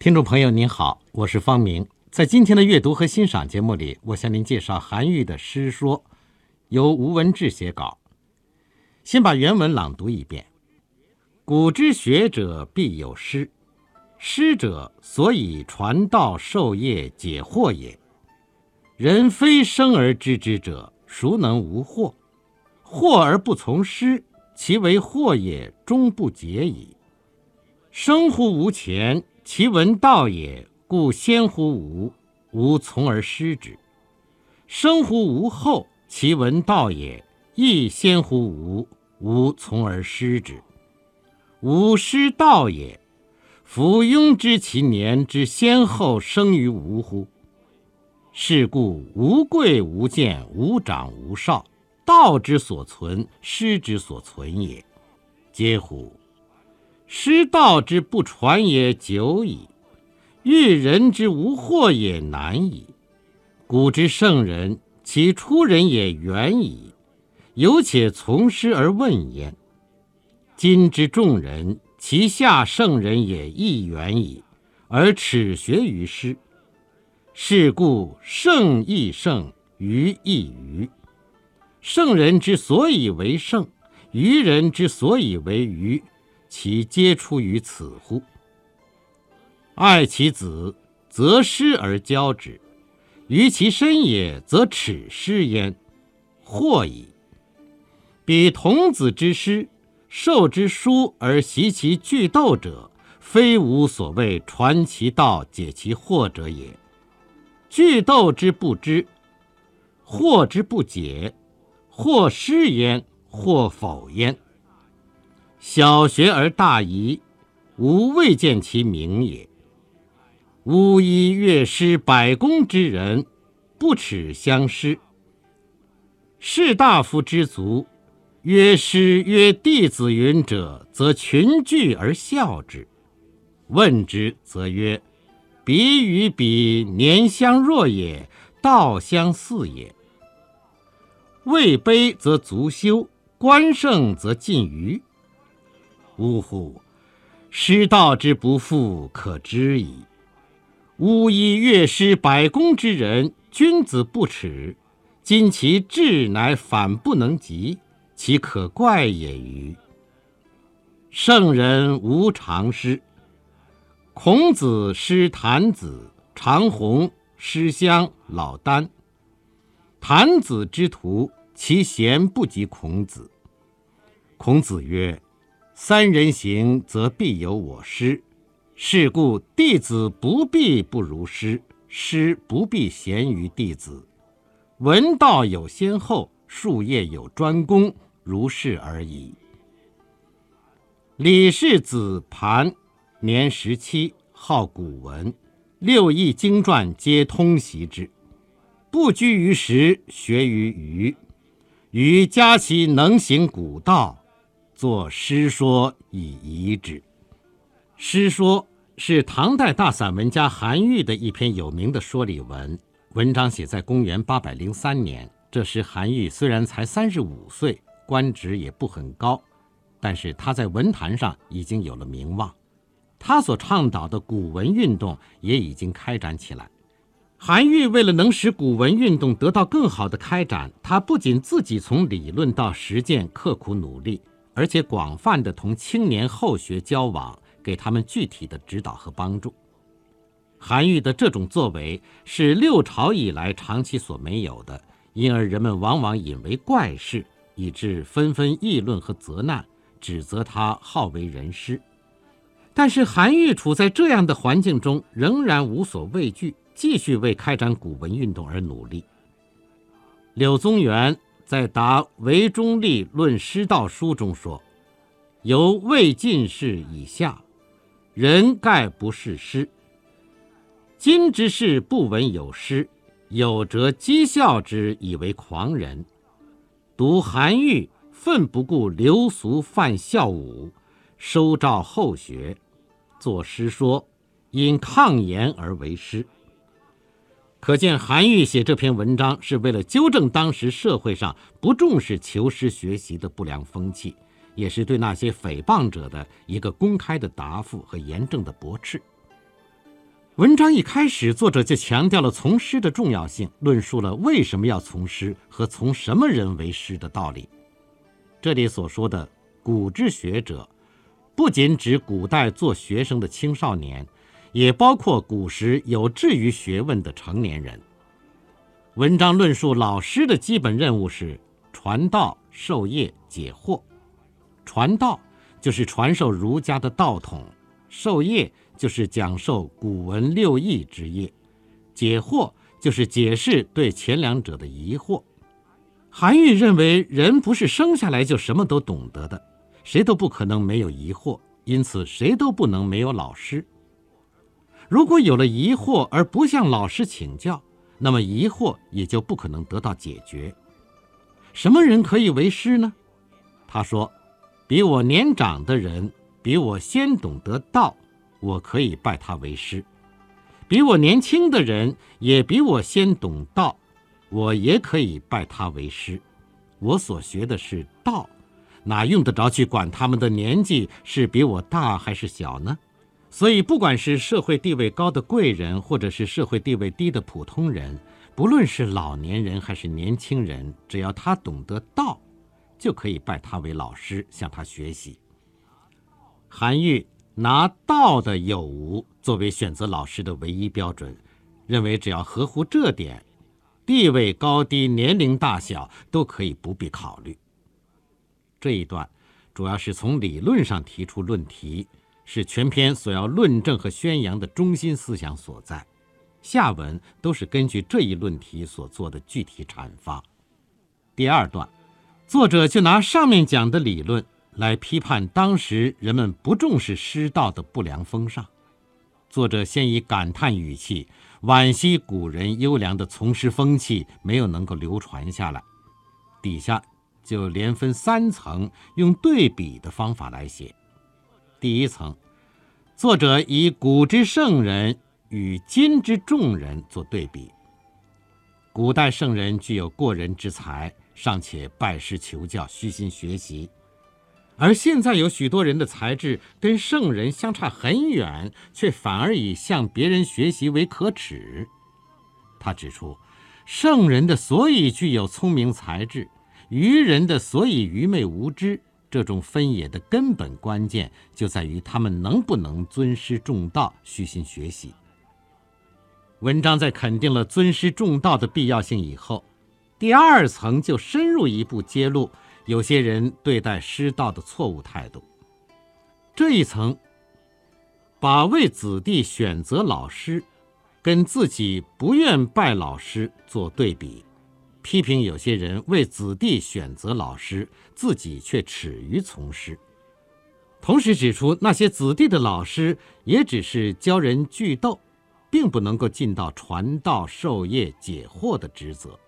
听众朋友您好，我是方明。在今天的阅读和欣赏节目里，我向您介绍韩愈的《诗说》，由吴文志写稿。先把原文朗读一遍：古之学者必有师，师者，所以传道授业解惑也。人非生而知之者，孰能无惑？惑而不从师，其为惑也，终不解矣。生乎吾前，其闻道也，故先乎吾，吾从而师之；生乎吾后，其闻道也，亦先乎吾，吾从而师之。吾师道也，夫庸知其年之先后生于吾乎？是故无贵无贱，无长无少，道之所存，师之所存也。嗟乎！师道之不传也久矣，欲人之无惑也难矣。古之圣人，其出人也远矣，有且从师而问焉。今之众人，其下圣人也亦远矣，而耻学于师。是故圣亦圣，愚亦愚。圣人之所以为圣，愚人之所以为愚，其皆出于此乎？爱其子，则师而教之；于其身也，则耻师焉，惑矣。彼童子之师，授之书而习其句读者，非吾所谓传其道、解其惑者也。句读之不知，惑之不解，或师焉，或否焉。小学而大遗，吾未见其名也。巫医乐师百工之人，不耻相师。士大夫之族，曰师曰弟子云者，则群聚而笑之。问之，则曰：彼与彼年相若也，道相似也。位卑则足羞，官盛则近谀。呜呼！师道之不复可知矣。巫医乐师百工之人，君子不耻。今其志乃反不能及，其可怪也欤？圣人无常师。孔子师郯子，长虹师襄、老聃。郯子之徒，其贤不及孔子。孔子曰：三人行，则必有我师。是故弟子不必不如师，师不必贤于弟子。文道有先后，术业有专攻，如是而已。李氏子盘，年17，好古文，六艺经传皆通习之。不拘于时，学于余。余加其能行古道，作《诗说》以遗之。《诗说》是唐代大散文家韩愈的一篇有名的说理文，文章写在公元803年。这时韩愈虽然才35岁，官职也不很高，但是他在文坛上已经有了名望，他所倡导的古文运动也已经开展起来。韩愈为了能使古文运动得到更好的开展，他不仅自己从理论到实践刻苦努力，而且广泛地同青年后学交往，给他们具体的指导和帮助。韩愈的这种作为是六朝以来长期所没有的，因而人们往往引为怪事，以致纷纷议论和责难，指责他好为人师。但是韩愈处在这样的环境中，仍然无所畏惧，继续为开展古文运动而努力。柳宗元在答《韦中立论师道书》中说：由魏晋士以下，人概不是师。今之士不闻有师，有则讥笑之，以为狂人。独韩愈奋不顾流俗犯校伍，收照后学，作《诗说》，因抗言而为师。可见韩愈写这篇文章是为了纠正当时社会上不重视求师学习的不良风气，也是对那些诽谤者的一个公开的答复和严正的驳斥。文章一开始，作者就强调了从诗的重要性，论述了为什么要从诗和从什么人为诗的道理。这里所说的古之学者，不仅指古代做学生的青少年，也包括古时有志于学问的成年人。文章论述老师的基本任务是传道、授业、解惑。传道就是传授儒家的道统，授业就是讲授古文六艺之业，解惑就是解释对前两者的疑惑。韩愈认为人不是生下来就什么都懂得的，谁都不可能没有疑惑，因此谁都不能没有老师。如果有了疑惑而不向老师请教，那么疑惑也就不可能得到解决。什么人可以为师呢？他说，比我年长的人，比我先懂得道，我可以拜他为师；比我年轻的人也比我先懂道，我也可以拜他为师。我所学的是道，哪用得着去管他们的年纪是比我大还是小呢？所以不管是社会地位高的贵人，或者是社会地位低的普通人，不论是老年人还是年轻人，只要他懂得道，就可以拜他为老师，向他学习。韩愈拿道的有无作为选择老师的唯一标准，认为只要合乎这点，地位高低、年龄大小都可以不必考虑。这一段主要是从理论上提出论题，是全篇所要论证和宣扬的中心思想所在。下文都是根据这一论题所做的具体阐发。第二段，作者就拿上面讲的理论来批判当时人们不重视师道的不良风尚。作者先以感叹语气惋惜古人优良的从师风气没有能够流传下来，底下就连分三层，用对比的方法来写。第一层，作者以古之圣人与今之众人做对比。古代圣人具有过人之才，尚且拜师求教，虚心学习，而现在有许多人的才智跟圣人相差很远，却反而以向别人学习为可耻。他指出，圣人的所以具有聪明才智，愚人的所以愚昧无知，这种分野的根本关键就在于他们能不能尊师重道，虚心学习。文章在肯定了尊师重道的必要性以后，第二层就深入一步揭露有些人对待师道的错误态度。这一层把为子弟选择老师跟自己不愿拜老师做对比，批评有些人为子弟选择老师，自己却耻于从师。同时指出，那些子弟的老师也只是教人句读，并不能够尽到传道、授业、解惑的职责。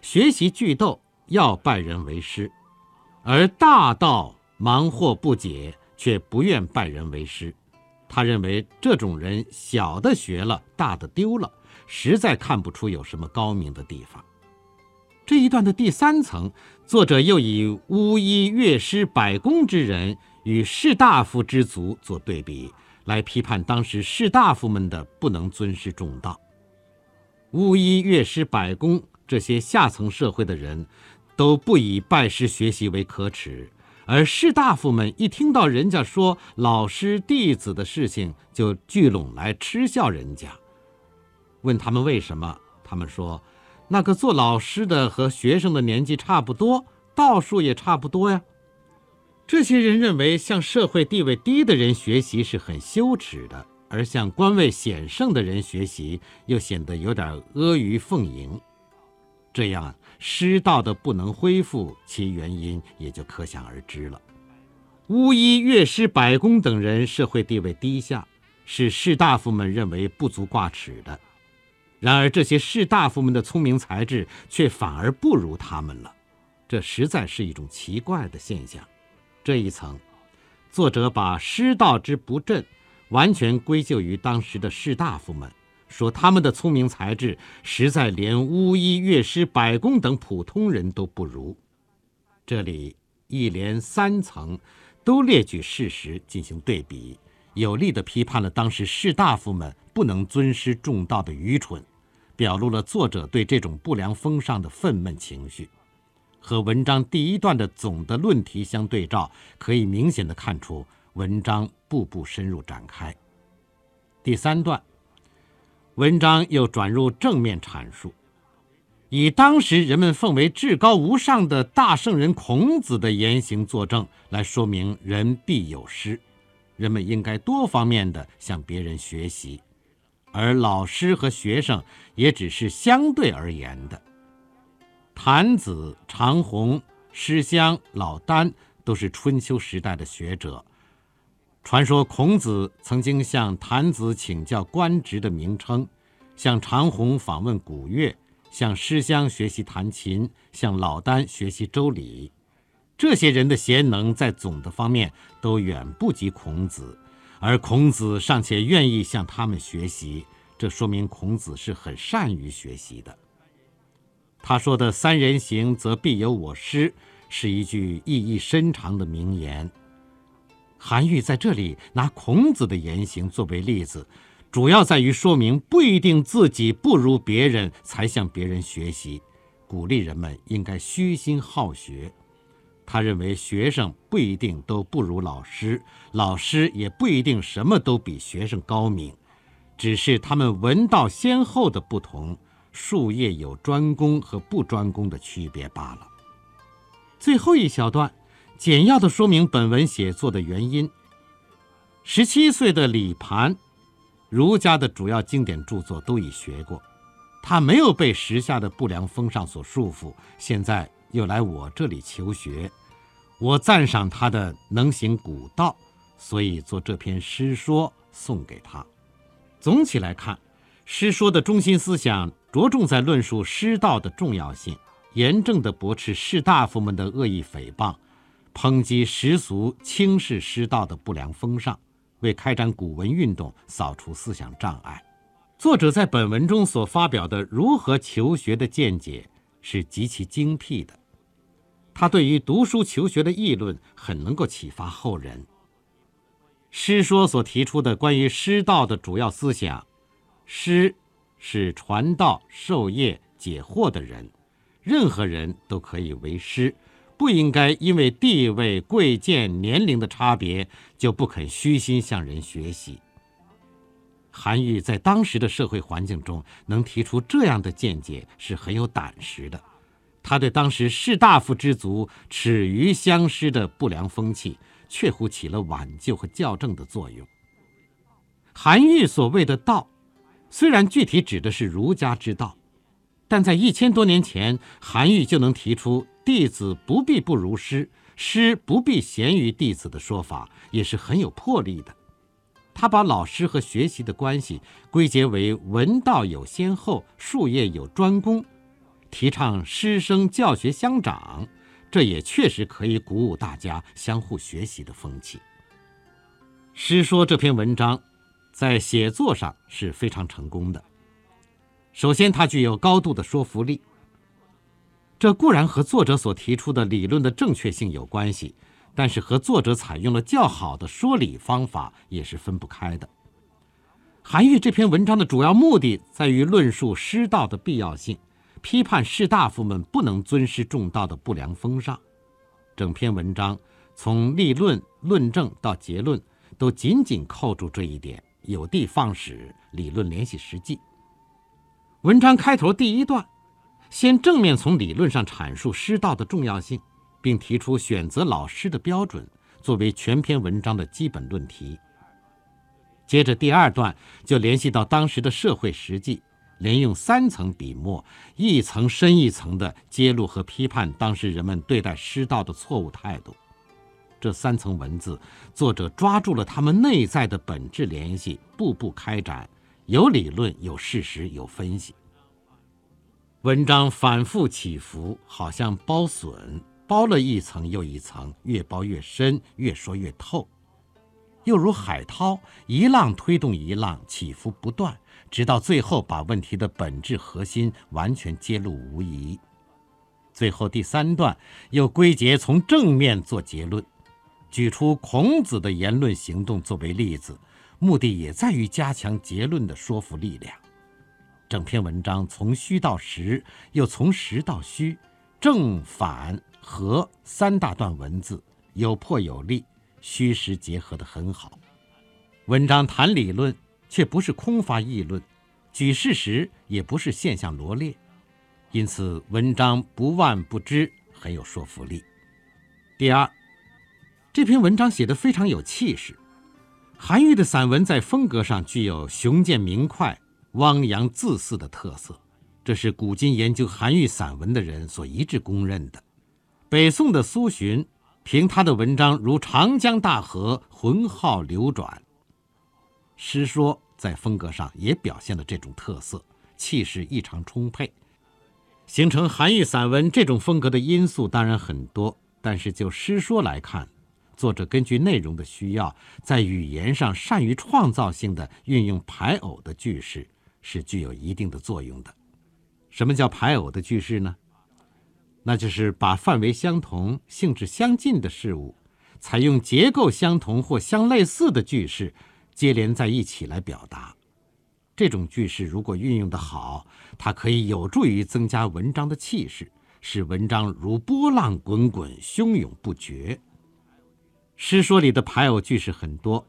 学习句读要拜人为师，而大道忙或不解，却不愿拜人为师。他认为这种人小的学了，大的丢了，实在看不出有什么高明的地方。这一段的第三层，作者又以巫医、乐师、百工之人与士大夫之族做对比，来批判当时士大夫们的不能尊师重道。巫医、乐师、百工这些下层社会的人都不以拜师学习为可耻，而士大夫们一听到人家说老师弟子的事情，就聚拢来嗤笑人家。问他们为什么，他们说那个做老师的和学生的年纪差不多，道术也差不多呀。这些人认为向社会地位低的人学习是很羞耻的，而向官位显圣的人学习又显得有点阿谀奉迎。这样师道的不能恢复，其原因也就可想而知了。巫医、乐师、百工等人社会地位低下，是士大夫们认为不足挂齿的。然而这些士大夫们的聪明才智却反而不如他们了，这实在是一种奇怪的现象。这一层，作者把师道之不振完全归咎于当时的士大夫们，说他们的聪明才智实在连巫医、乐师、百工等普通人都不如。这里一连三层都列举事实进行对比，有力地批判了当时士大夫们不能尊师重道的愚蠢，表露了作者对这种不良风尚的愤懑情绪。和文章第一段的总的论题相对照，可以明显地看出文章步步深入展开。第三段，文章又转入正面阐述，以当时人们奉为至高无上的大圣人孔子的言行作证，来说明人必有师，人们应该多方面地向别人学习，而老师和学生也只是相对而言的。谭子、长虹、师襄、老聃都是春秋时代的学者。传说孔子曾经向谭子请教官职的名称，向长虹访问古乐，向师襄学习弹琴，向老聃学习周礼。这些人的贤能在总的方面都远不及孔子，而孔子尚且愿意向他们学习，这说明孔子是很善于学习的。他说的“三人行，则必有我师”是一句意义深长的名言。韩愈在这里拿孔子的言行作为例子，主要在于说明不一定自己不如别人才向别人学习，鼓励人们应该虚心好学。他认为学生不一定都不如老师，老师也不一定什么都比学生高明，只是他们闻道先后的不同，术业有专攻和不专攻的区别罢了。最后一小段简要地说明本文写作的原因。17岁的李盘，儒家的主要经典著作都已学过，他没有被时下的不良风尚所束缚，现在又来我这里求学。我赞赏他的能行古道，所以做这篇诗说送给他。总体来看，诗说的中心思想着重在论述师道的重要性，严正地驳斥士大夫们的恶意诽谤，抨击时俗轻视师道的不良风尚，为开展古文运动扫除思想障碍。作者在本文中所发表的如何求学的见解是极其精辟的，他对于读书求学的议论很能够启发后人。诗说所提出的关于师道的主要思想，师是传道授业解惑的人，任何人都可以为师，不应该因为地位、贵贱、年龄的差别就不肯虚心向人学习。韩愈在当时的社会环境中能提出这样的见解是很有胆识的，他对当时士大夫之族耻于相师的不良风气确乎起了挽救和校正的作用。韩愈所谓的道，虽然具体指的是儒家之道，但在1000多年前，韩愈就能提出弟子不必不如师，师不必贤于弟子的说法，也是很有魄力的。他把老师和学习的关系归结为文道有先后，术业有专攻，提倡师生教学相长，这也确实可以鼓舞大家相互学习的风气。诗说这篇文章在写作上是非常成功的。首先，它具有高度的说服力，这固然和作者所提出的理论的正确性有关系，但是和作者采用了较好的说理方法也是分不开的。韩愈这篇文章的主要目的在于论述师道的必要性，批判士大夫们不能尊师重道的不良风尚。整篇文章从立论、论证到结论，都紧紧扣住这一点，有的放矢，理论联系实际。文章开头第一段先正面从理论上阐述师道的重要性，并提出选择老师的标准作为全篇文章的基本论题。接着第二段就联系到当时的社会实际，连用3层笔墨，一层深一层地揭露和批判当时人们对待师道的错误态度。这3层文字，作者抓住了他们内在的本质联系，步步开展，有理论，有事实，有分析。文章反复起伏，好像包笋，包了一层又一层，越包越深，越说越透。又如海涛，一浪推动一浪，起伏不断，直到最后把问题的本质核心完全揭露无遗。最后第3段又归结从正面做结论，举出孔子的言论行动作为例子，目的也在于加强结论的说服力量。整篇文章从虚到实，又从实到虚，正反合三大段文字，有破有立，虚实结合得很好。文章谈理论，却不是空乏议论；举事实，也不是现象罗列。因此，文章不万不知，很有说服力。第二，这篇文章写得非常有气势。韩愈的散文在风格上具有雄健明快、汪洋恣肆的特色，这是古今研究韩愈散文的人所一致公认的。北宋的苏洵凭他的文章如长江大河，浑浩流转。诗说在风格上也表现了这种特色，气势异常充沛。形成韩愈散文这种风格的因素当然很多，但是就诗说来看，作者根据内容的需要，在语言上善于创造性的运用排偶的句式，是具有一定的作用的。什么叫排偶的句式呢？那就是把范围相同、性质相近的事物，采用结构相同或相类似的句式接连在一起来表达。这种句式如果运用得好，它可以有助于增加文章的气势，使文章如波浪滚滚，汹涌不绝。诗说里的排偶句式很多，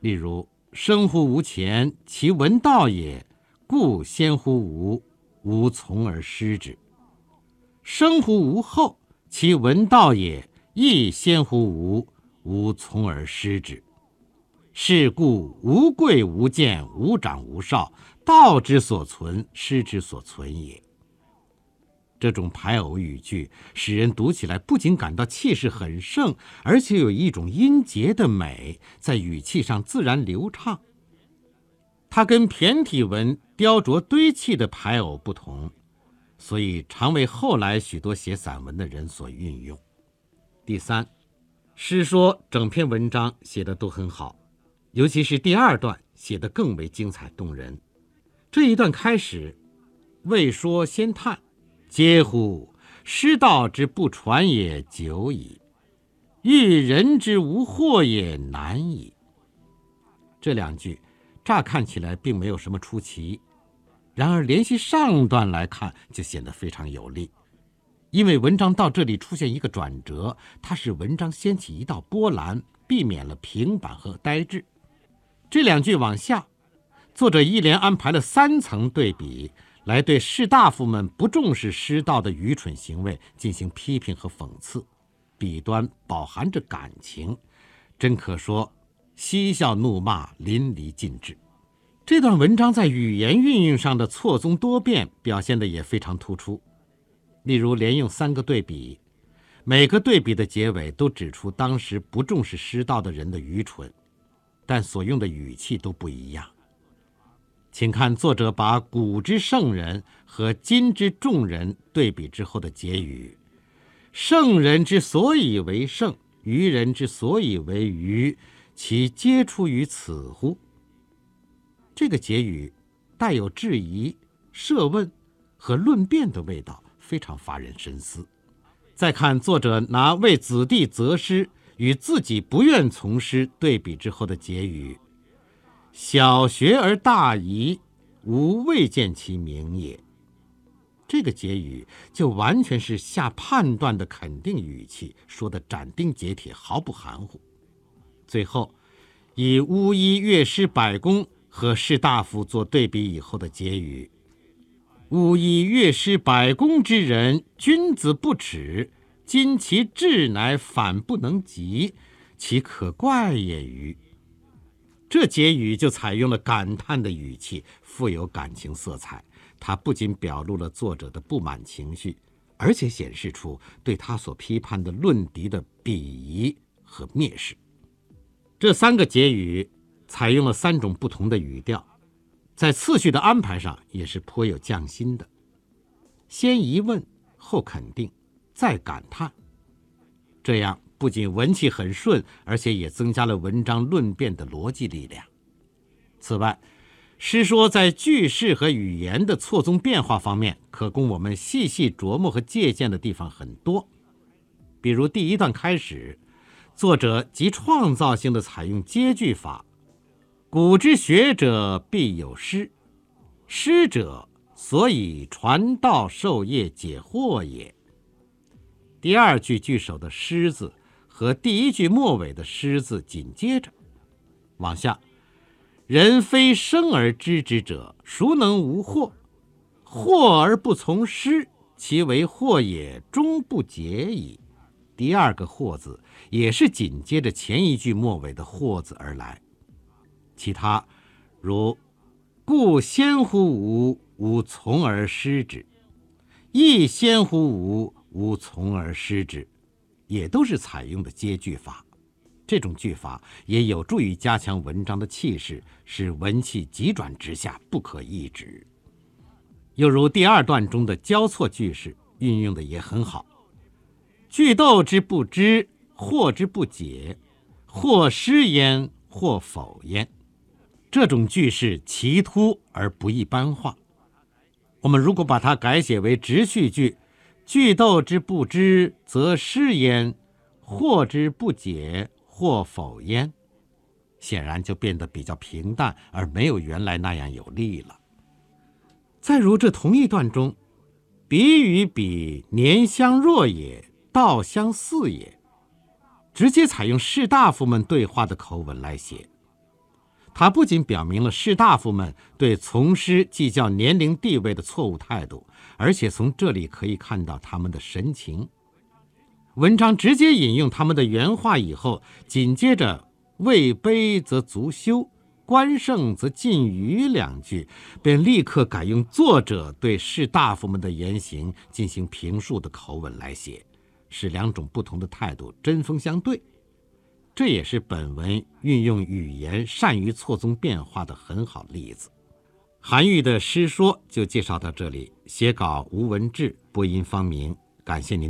例如生乎吾前，其闻道也，故先乎吾，吾从而师之；生乎吾后，其闻道也，亦先乎吾，吾从而师之。是故无贵无贱，无长无少，道之所存，师之所存也。这种排偶语句使人读起来不仅感到气势很盛，而且有一种音节的美在语气上自然流畅。它跟骈体文雕琢堆砌的排偶不同，所以常为后来许多写散文的人所运用。第三，诗说整篇文章写得都很好，尤其是第二段写得更为精彩动人。这一段开始，未说先叹，嗟乎，师道之不传也久矣，欲人之无惑也难矣。这两句乍看起来并没有什么出奇，然而联系上段来看就显得非常有力。因为文章到这里出现一个转折，它使文章掀起一道波澜，避免了平板和呆滞。这两句往下，作者一连安排了3层对比，来对士大夫们不重视师道的愚蠢行为进行批评和讽刺，笔端饱含着感情，真可说嬉笑怒骂淋漓尽致。这段文章在语言运用上的错综多变表现得也非常突出，例如连用3个对比，每个对比的结尾都指出当时不重视师道的人的愚蠢，但所用的语气都不一样。请看作者把古之圣人和今之众人对比之后的结语：圣人之所以为圣，愚人之所以为愚，其皆出于此乎？这个结语带有质疑、设问和论辩的味道，非常发人深思。再看作者拿为子弟择师与自己不愿从师对比之后的结语：小学而大遗，吾未见其名也。这个结语就完全是下判断的肯定语气，说的斩钉截铁，毫不含糊。最后以巫医乐师百工和士大夫做对比以后的结语：巫医乐师百工之人，君子不耻，今其志乃反不能及，其可怪也与？这结语就采用了感叹的语气，富有感情色彩。它不仅表露了作者的不满情绪，而且显示出对他所批判的论敌的鄙夷和蔑视。这3个结语采用了3种不同的语调，在次序的安排上也是颇有匠心的。先疑问，后肯定，再感叹，这样不仅文气很顺，而且也增加了文章论辩的逻辑力量。此外，诗说在句式和语言的错综变化方面，可供我们细细琢磨和借鉴的地方很多。比如第一段开始，作者即创造性的采用接句法。古之学者必有师，师者所以传道授业解惑也。第二句句首的师字和第一句末尾的师字紧接着。往下，人非生而知之者，孰能无惑？惑而不从师，其为惑也，终不解矣。第二个惑字也是紧接着前一句末尾的惑字而来。其他如故先乎吾，吾从而师之；亦先乎吾，吾从而师之，也都是采用的接句法。这种句法也有助于加强文章的气势，使文气急转直下，不可抑制。又如第二段中的交错句式运用的也很好。句斗之不知，惑之不解，或师焉，或否焉。这种句式奇突而不一般化。我们如果把它改写为直叙句，句斗之不知，则师焉，惑之不解，或否焉，显然就变得比较平淡，而没有原来那样有力了。再如这同一段中，彼与彼，年相若也，道相似也，直接采用士大夫们对话的口吻来写。它不仅表明了士大夫们对从师计较年龄地位的错误态度，而且从这里可以看到他们的神情。文章直接引用他们的原话以后，紧接着位卑则足羞，官盛则近谀两句，便立刻改用作者对士大夫们的言行进行评述的口吻来写，使两种不同的态度针锋相对。这也是本文运用语言善于错综变化的很好例子。韩愈的《师说》就介绍到这里。写稿吴文志，播音方明，感谢您。